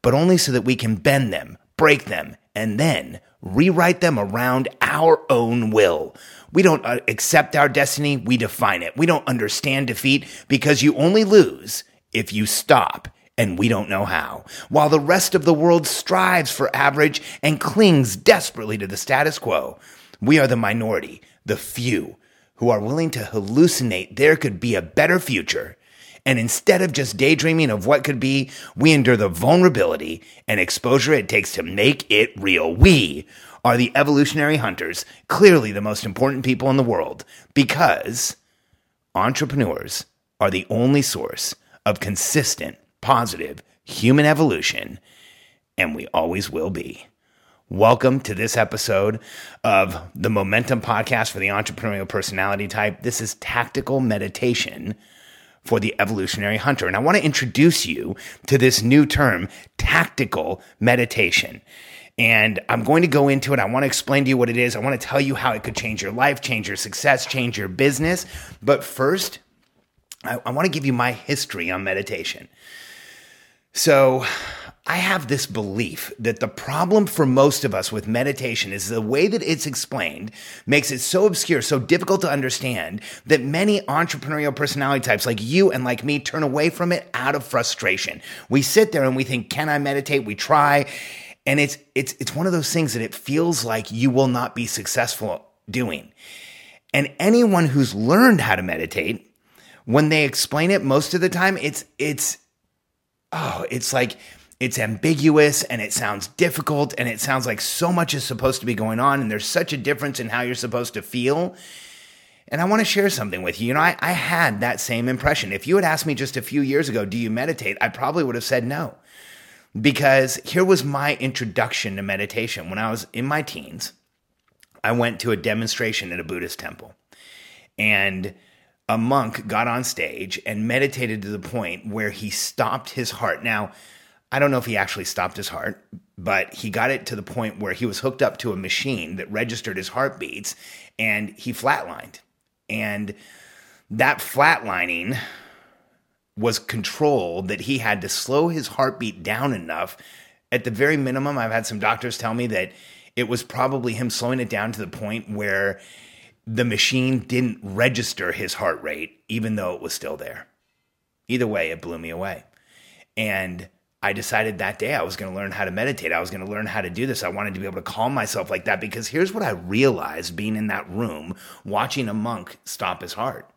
but only so that we can bend them, break them, and then rewrite them around our own will. We don't accept our destiny, we define it. We don't understand defeat because you only lose if you stop, and we don't know how. While the rest of the world strives for average and clings desperately to the status quo, we are the minority, the few, who are willing to hallucinate there could be a better future. And instead of just daydreaming of what could be, we endure the vulnerability and exposure it takes to make it real. We are the evolutionary hunters, clearly the most important people in the world, because entrepreneurs are the only source of consistent, positive human evolution, and we always will be. Welcome to this episode of the Momentum Podcast for the entrepreneurial personality type. This is tactical meditation for the evolutionary hunter. And I want to introduce you to this new term, tactical meditation. And I'm going to go into it. I want to explain to you what it is. I want to tell you how it could change your life, change your success, change your business. But first, I want to give you my history on meditation. So I have this belief that the problem for most of us with meditation is the way that it's explained makes it so obscure, so difficult to understand that many entrepreneurial personality types like you and like me turn away from it out of frustration. We sit there and we think, can I meditate? We try. And it's one of those things that it feels like you will not be successful doing. And anyone who's learned how to meditate, when they explain it most of the time, it's ambiguous and it sounds difficult and it sounds like so much is supposed to be going on and there's such a difference in how you're supposed to feel. And I want to share something with you. You know, I had that same impression. If you had asked me just a few years ago, do you meditate? I probably would have said no, because here was my introduction to meditation. When I was in my teens, I went to a demonstration at a Buddhist temple, and a monk got on stage and meditated to the point where he stopped his heart. Now, I don't know if he actually stopped his heart, but he got it to the point where he was hooked up to a machine that registered his heartbeats, and he flatlined. And that flatlining was control that he had to slow his heartbeat down enough. At the very minimum, I've had some doctors tell me that it was probably him slowing it down to the point where the machine didn't register his heart rate, even though it was still there. Either way, it blew me away. And I decided that day I was going to learn how to meditate. I was going to learn how to do this. I wanted to be able to calm myself like that, because here's what I realized being in that room, watching a monk stop his heart,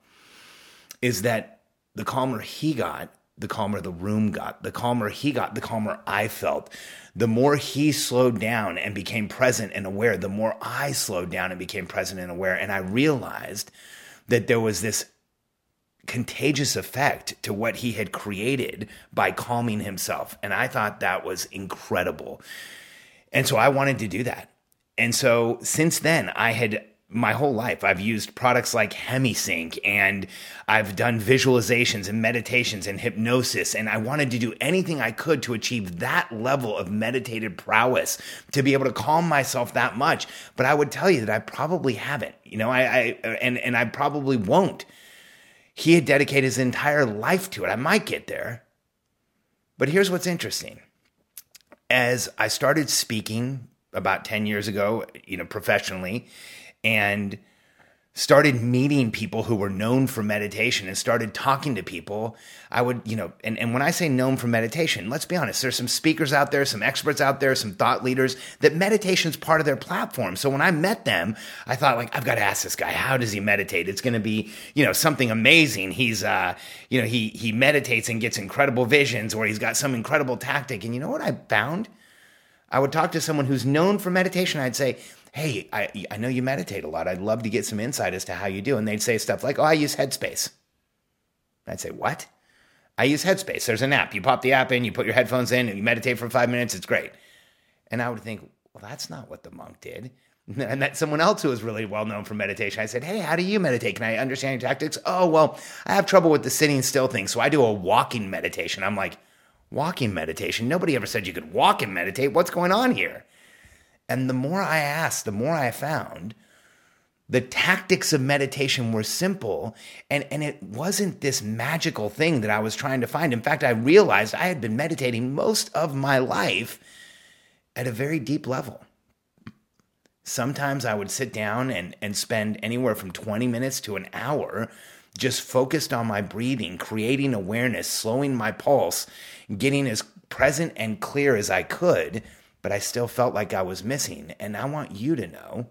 is that the calmer he got, the calmer the room got. The calmer he got, the calmer I felt. The more he slowed down and became present and aware, the more I slowed down and became present and aware. And I realized that there was this contagious effect to what he had created by calming himself. And I thought that was incredible. And so I wanted to do that. And so since then, my whole life, I've used products like HemiSync, and I've done visualizations and meditations and hypnosis, and I wanted to do anything I could to achieve that level of meditative prowess, to be able to calm myself that much. But I would tell you that I probably haven't, and I probably won't. He had dedicated his entire life to it. I might get there. But here's what's interesting. As I started speaking about 10 years ago, professionally, and started meeting people who were known for meditation and started talking to people, I would, and when I say known for meditation, let's be honest, there's some speakers out there, some experts out there, some thought leaders that meditation's part of their platform. So when I met them, I thought, I've got to ask this guy, how does he meditate? It's going to be, something amazing. He's, he meditates and gets incredible visions, or he's got some incredible tactic. And you know what I found? I would talk to someone who's known for meditation. I'd say, hey, I know you meditate a lot. I'd love to get some insight as to how you do. And they'd say stuff like, oh, I use Headspace. I'd say, what? I use Headspace. There's an app. You pop the app in, you put your headphones in, and you meditate for 5 minutes. It's great. And I would think, well, that's not what the monk did. And that someone else who was really well known for meditation, I said, hey, how do you meditate? Can I understand your tactics? Oh, well, I have trouble with the sitting still thing, so I do a walking meditation. I'm like, walking meditation? Nobody ever said you could walk and meditate. What's going on here? And the more I asked, the more I found the tactics of meditation were simple, and it wasn't this magical thing that I was trying to find. In fact, I realized I had been meditating most of my life at a very deep level. Sometimes I would sit down and spend anywhere from 20 minutes to an hour just focused on my breathing, creating awareness, slowing my pulse, getting as present and clear as I could, but I still felt like I was missing. And I want you to know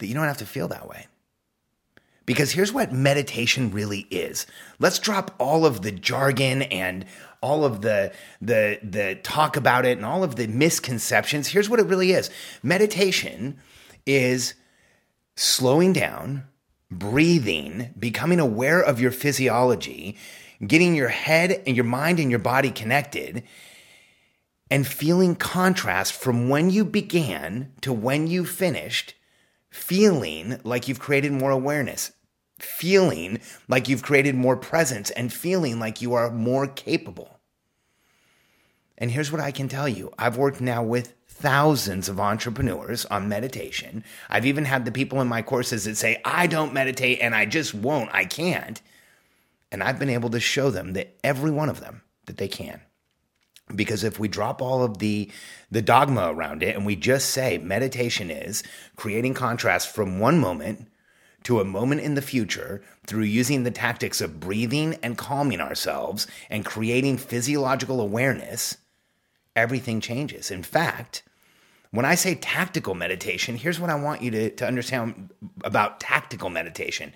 that you don't have to feel that way. Because here's what meditation really is. Let's drop all of the jargon and all of the talk about it and all of the misconceptions. Here's what it really is. Meditation is slowing down, breathing, becoming aware of your physiology, getting your head and your mind and your body connected, and feeling contrast from when you began to when you finished, feeling like you've created more awareness, feeling like you've created more presence, and feeling like you are more capable. And here's what I can tell you. I've worked now with thousands of entrepreneurs on meditation. I've even had the people in my courses that say, I don't meditate and I just won't, I can't. And I've been able to show them that every one of them that they can. Because if we drop all of the dogma around it and we just say meditation is creating contrast from one moment to a moment in the future through using the tactics of breathing and calming ourselves and creating physiological awareness, everything changes. In fact, when I say tactical meditation, here's what I want you to understand about tactical meditation.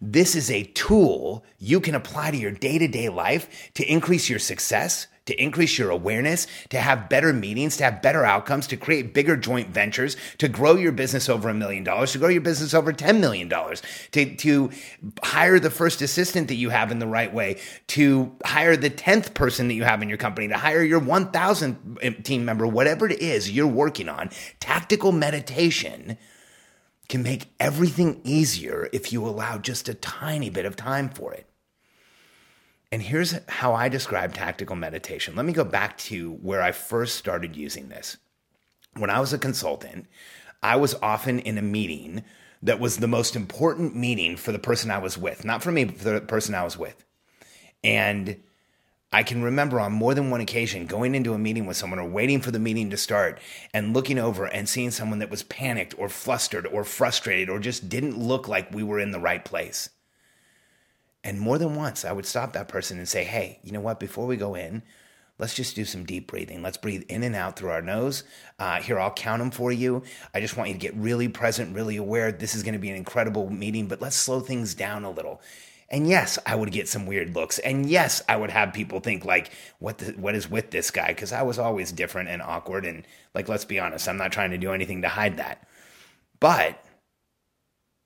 This is a tool you can apply to your day-to-day life to increase your success, to increase your awareness, to have better meetings, to have better outcomes, to create bigger joint ventures, to grow your business over $1 million, to grow your business over $10 million, to hire the first assistant that you have in the right way, to hire the 10th person that you have in your company, to hire your 1,000th team member, whatever it is you're working on. Tactical meditation can make everything easier if you allow just a tiny bit of time for it. And here's how I describe tactical meditation. Let me go back to where I first started using this. When I was a consultant, I was often in a meeting that was the most important meeting for the person I was with. Not for me, but for the person I was with. And I can remember on more than one occasion going into a meeting with someone or waiting for the meeting to start and looking over and seeing someone that was panicked or flustered or frustrated or just didn't look like we were in the right place. And more than once, I would stop that person and say, hey, you know what? Before we go in, let's just do some deep breathing. Let's breathe in and out through our nose. Here, I'll count them for you. I just want you to get really present, really aware. This is going to be an incredible meeting, but let's slow things down a little. And yes, I would get some weird looks. And yes, I would have people think like, what is with this guy? Because I was always different and awkward. And like, let's be honest, I'm not trying to do anything to hide that. But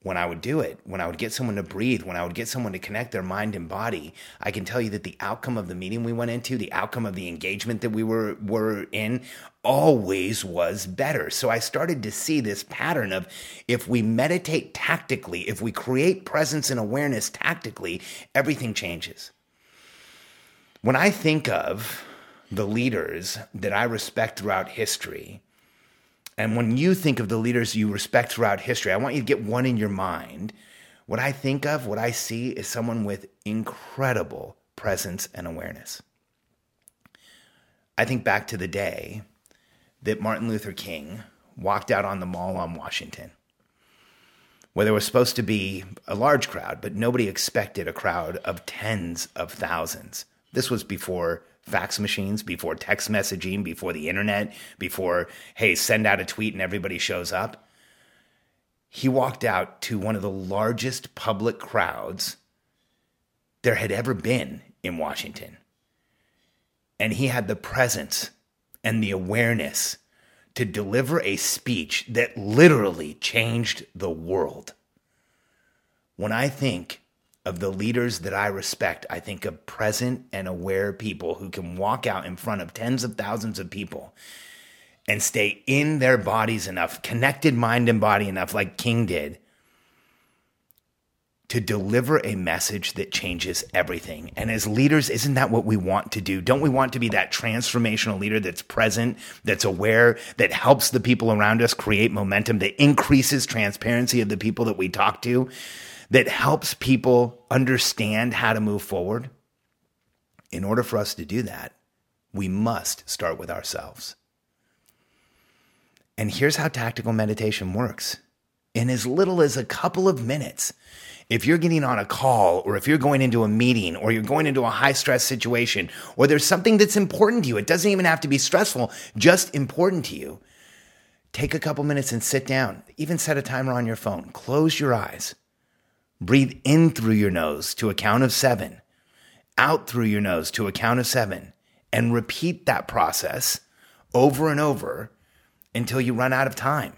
when I would do it, when I would get someone to breathe, when I would get someone to connect their mind and body, I can tell you that the outcome of the meeting we went into, the outcome of the engagement that we were in, always was better. So I started to see this pattern of if we meditate tactically, if we create presence and awareness tactically, everything changes. When I think of the leaders that I respect throughout history, and when you think of the leaders you respect throughout history, I want you to get one in your mind. What I think of, what I see is someone with incredible presence and awareness. I think back to the day that Martin Luther King walked out on the mall on Washington, where there was supposed to be a large crowd, but nobody expected a crowd of tens of thousands. This was before fax machines, before text messaging, before the internet, before, hey, send out a tweet and everybody shows up. He walked out to one of the largest public crowds there had ever been in Washington. And he had the presence and the awareness to deliver a speech that literally changed the world. When I think of the leaders that I respect. I think of present and aware people who can walk out in front of tens of thousands of people and stay in their bodies enough, connected mind and body enough, like King did, to deliver a message that changes everything. And as leaders, isn't that what we want to do? Don't we want to be that transformational leader that's present, that's aware, that helps the people around us create momentum, that increases transparency of the people that we talk to, that helps people understand how to move forward? In order for us to do that, we must start with ourselves. And here's how tactical meditation works. In as little as a couple of minutes, if you're getting on a call, or if you're going into a meeting, or you're going into a high-stress situation, or there's something that's important to you, it doesn't even have to be stressful, just important to you, take a couple minutes and sit down. Even set a timer on your phone. Close your eyes. Breathe in through your nose to a count of 7, out through your nose to a count of 7, and repeat that process over and over until you run out of time.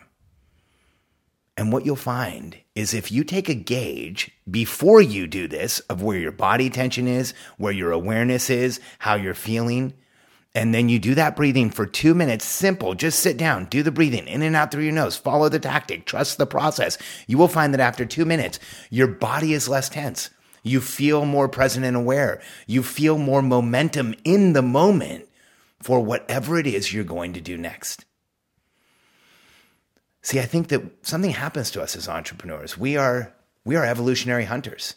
And what you'll find is if you take a gauge before you do this of where your body tension is, where your awareness is, how you're feeling, and then you do that breathing for 2 minutes, simple, just sit down, do the breathing in and out through your nose, follow the tactic, trust the process, you will find that after 2 minutes, your body is less tense. You feel more present and aware. You feel more momentum in the moment for whatever it is you're going to do next. See, I think that something happens to us as entrepreneurs. We are evolutionary hunters.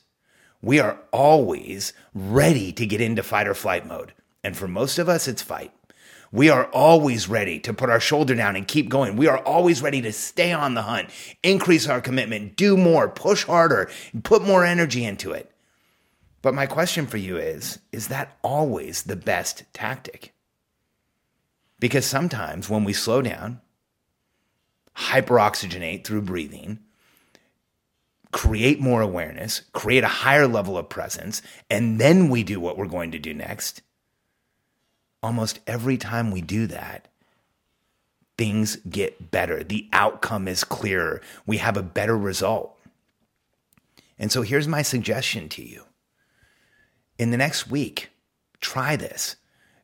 We are always ready to get into fight or flight mode. And for most of us, it's fight. We are always ready to put our shoulder down and keep going. We are always ready to stay on the hunt, increase our commitment, do more, push harder, put more energy into it. But my question for you is that always the best tactic? Because sometimes when we slow down, hyperoxygenate through breathing, create more awareness, create a higher level of presence, and then we do what we're going to do next. Almost every time we do that, things get better. The outcome is clearer. We have a better result. And so here's my suggestion to you. In the next week, try this.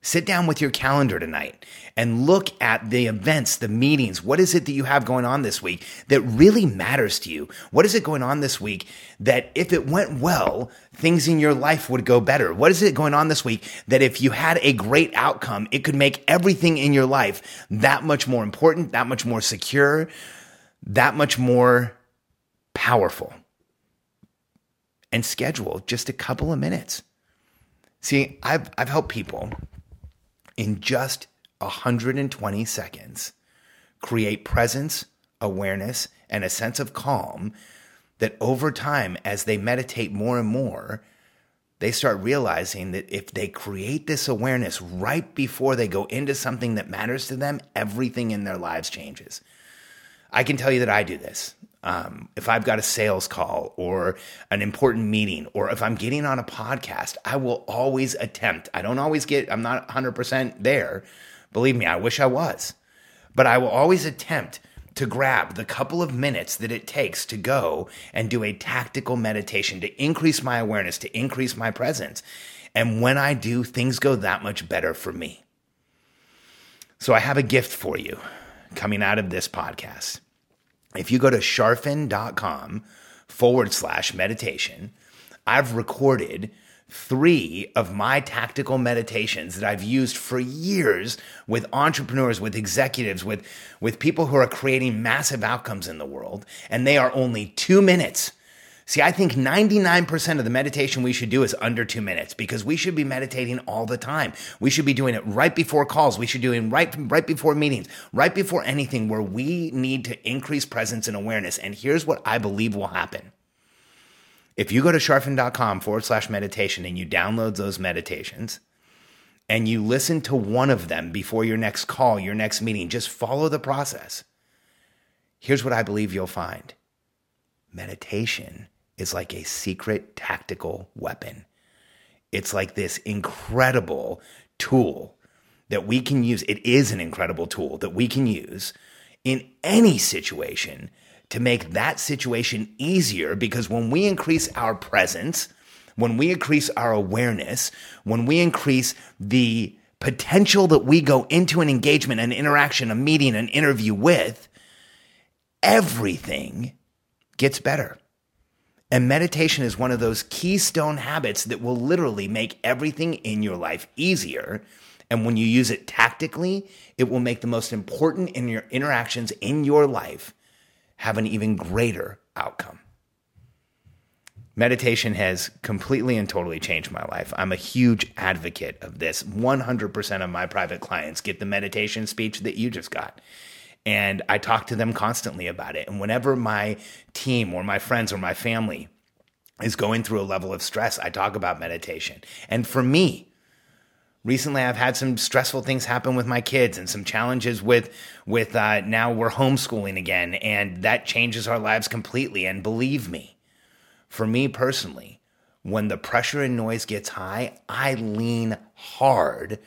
Sit down with your calendar tonight and look at the events, the meetings. What is it that you have going on this week that really matters to you? What is it going on this week that if it went well, things in your life would go better? What is it going on this week that if you had a great outcome, it could make everything in your life that much more important, that much more secure, that much more powerful? And schedule just a couple of minutes. See, I've helped people in just 120 seconds, create presence, awareness, and a sense of calm that over time, as they meditate more and more, they start realizing that if they create this awareness right before they go into something that matters to them, everything in their lives changes. I can tell you that I do this. If I've got a sales call or an important meeting, or if I'm getting on a podcast, I will always attempt. I don't always get, I'm not 100% there. Believe me, I wish I was. But I will always attempt to grab the couple of minutes that it takes to go and do a tactical meditation to increase my awareness, to increase my presence. And when I do, things go that much better for me. So I have a gift for you coming out of this podcast. If you go to sharfin.com/meditation, I've recorded 3 of my tactical meditations that I've used for years with entrepreneurs, with executives, with people who are creating massive outcomes in the world, and they are only 2 minutes. See, I think 99% of the meditation we should do is under 2 minutes because we should be meditating all the time. We should be doing it right before calls. We should do it right before meetings, right before anything where we need to increase presence and awareness. And here's what I believe will happen. If you go to sharfin.com/meditation and you download those meditations and you listen to one of them before your next call, your next meeting, just follow the process. Here's what I believe you'll find. Meditation is like a secret tactical weapon. It's like this incredible tool that we can use. It is an incredible tool that we can use in any situation to make that situation easier, because when we increase our presence, when we increase our awareness, when we increase the potential that we go into an engagement, an interaction, a meeting, an interview with, everything gets better. And meditation is one of those keystone habits that will literally make everything in your life easier. And when you use it tactically, it will make the most important in your interactions in your life have an even greater outcome. Meditation has completely and totally changed my life. I'm a huge advocate of this. 100% of my private clients get the meditation speech that you just got. And I talk to them constantly about it. And whenever my team or my friends or my family is going through a level of stress, I talk about meditation. And for me, recently I've had some stressful things happen with my kids and some challenges with now we're homeschooling again. And that changes our lives completely. And believe me, for me personally, when the pressure and noise gets high, I lean hard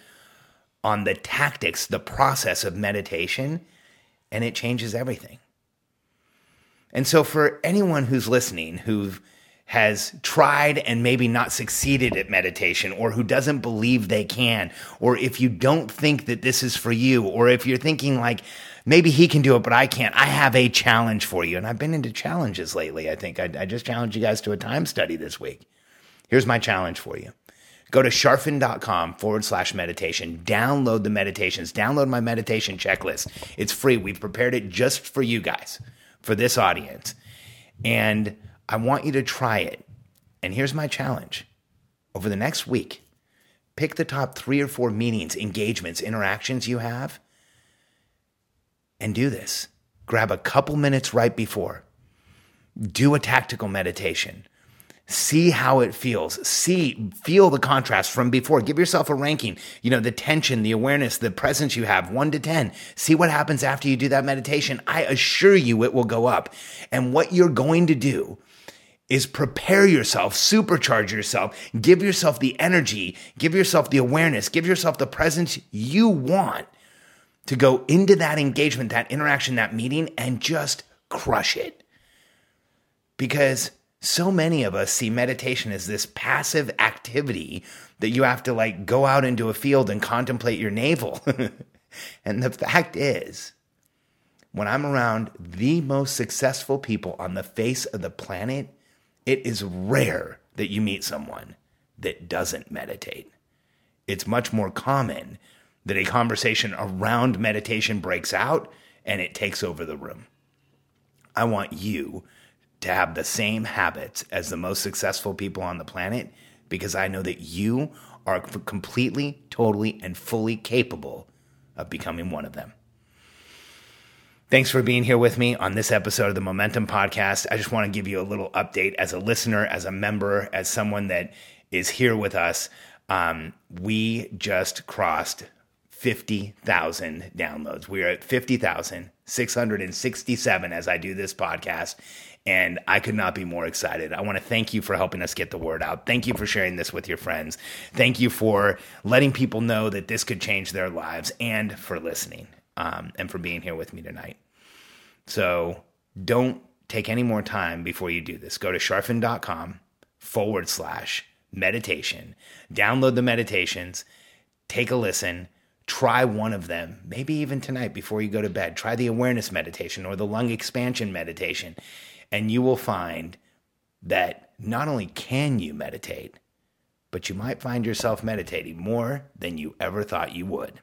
on the tactics, the process of meditation, and it changes everything. And so for anyone who's listening who has tried and maybe not succeeded at meditation, or who doesn't believe they can, or if you don't think that this is for you, or if you're thinking like, maybe he can do it, but I can't. I have a challenge for you. And I've been into challenges lately, I think. I just challenged you guys to a time study this week. Here's my challenge for you. Go to sharfin.com/meditation. Download the meditations. Download my meditation checklist. It's free. We've prepared it just for you guys, for this audience. And I want you to try it. And here's my challenge. Over the next week, pick the top 3 or 4 meetings, engagements, interactions you have, and do this. Grab a couple minutes right before. Do a tactical meditation. See how it feels. Feel the contrast from before. Give yourself a ranking. You know, the tension, the awareness, the presence you have, 1 to 10. See what happens after you do that meditation. I assure you it will go up. And what you're going to do is prepare yourself, supercharge yourself, give yourself the energy, give yourself the awareness, give yourself the presence you want to go into that engagement, that interaction, that meeting, and just crush it. Because so many of us see meditation as this passive activity that you have to like go out into a field and contemplate your navel. And the fact is, when I'm around the most successful people on the face of the planet, it is rare that you meet someone that doesn't meditate. It's much more common that a conversation around meditation breaks out and it takes over the room. I want you to have the same habits as the most successful people on the planet, because I know that you are completely, totally, and fully capable of becoming one of them. Thanks for being here with me on this episode of the Momentum Podcast. I just want to give you a little update as a listener, as a member, as someone that is here with us. We just crossed 50,000 downloads. We are at 50,667 as I do this podcast, and I could not be more excited. I want to thank you for helping us get the word out. Thank you for sharing this with your friends. Thank you for letting people know that this could change their lives, and for listening, and for being here with me tonight. So don't take any more time before you do this. Go to sharfin.com/meditation. Download the meditations. Take a listen. Try one of them, maybe even tonight before you go to bed. Try the awareness meditation or the lung expansion meditation, and you will find that not only can you meditate, but you might find yourself meditating more than you ever thought you would.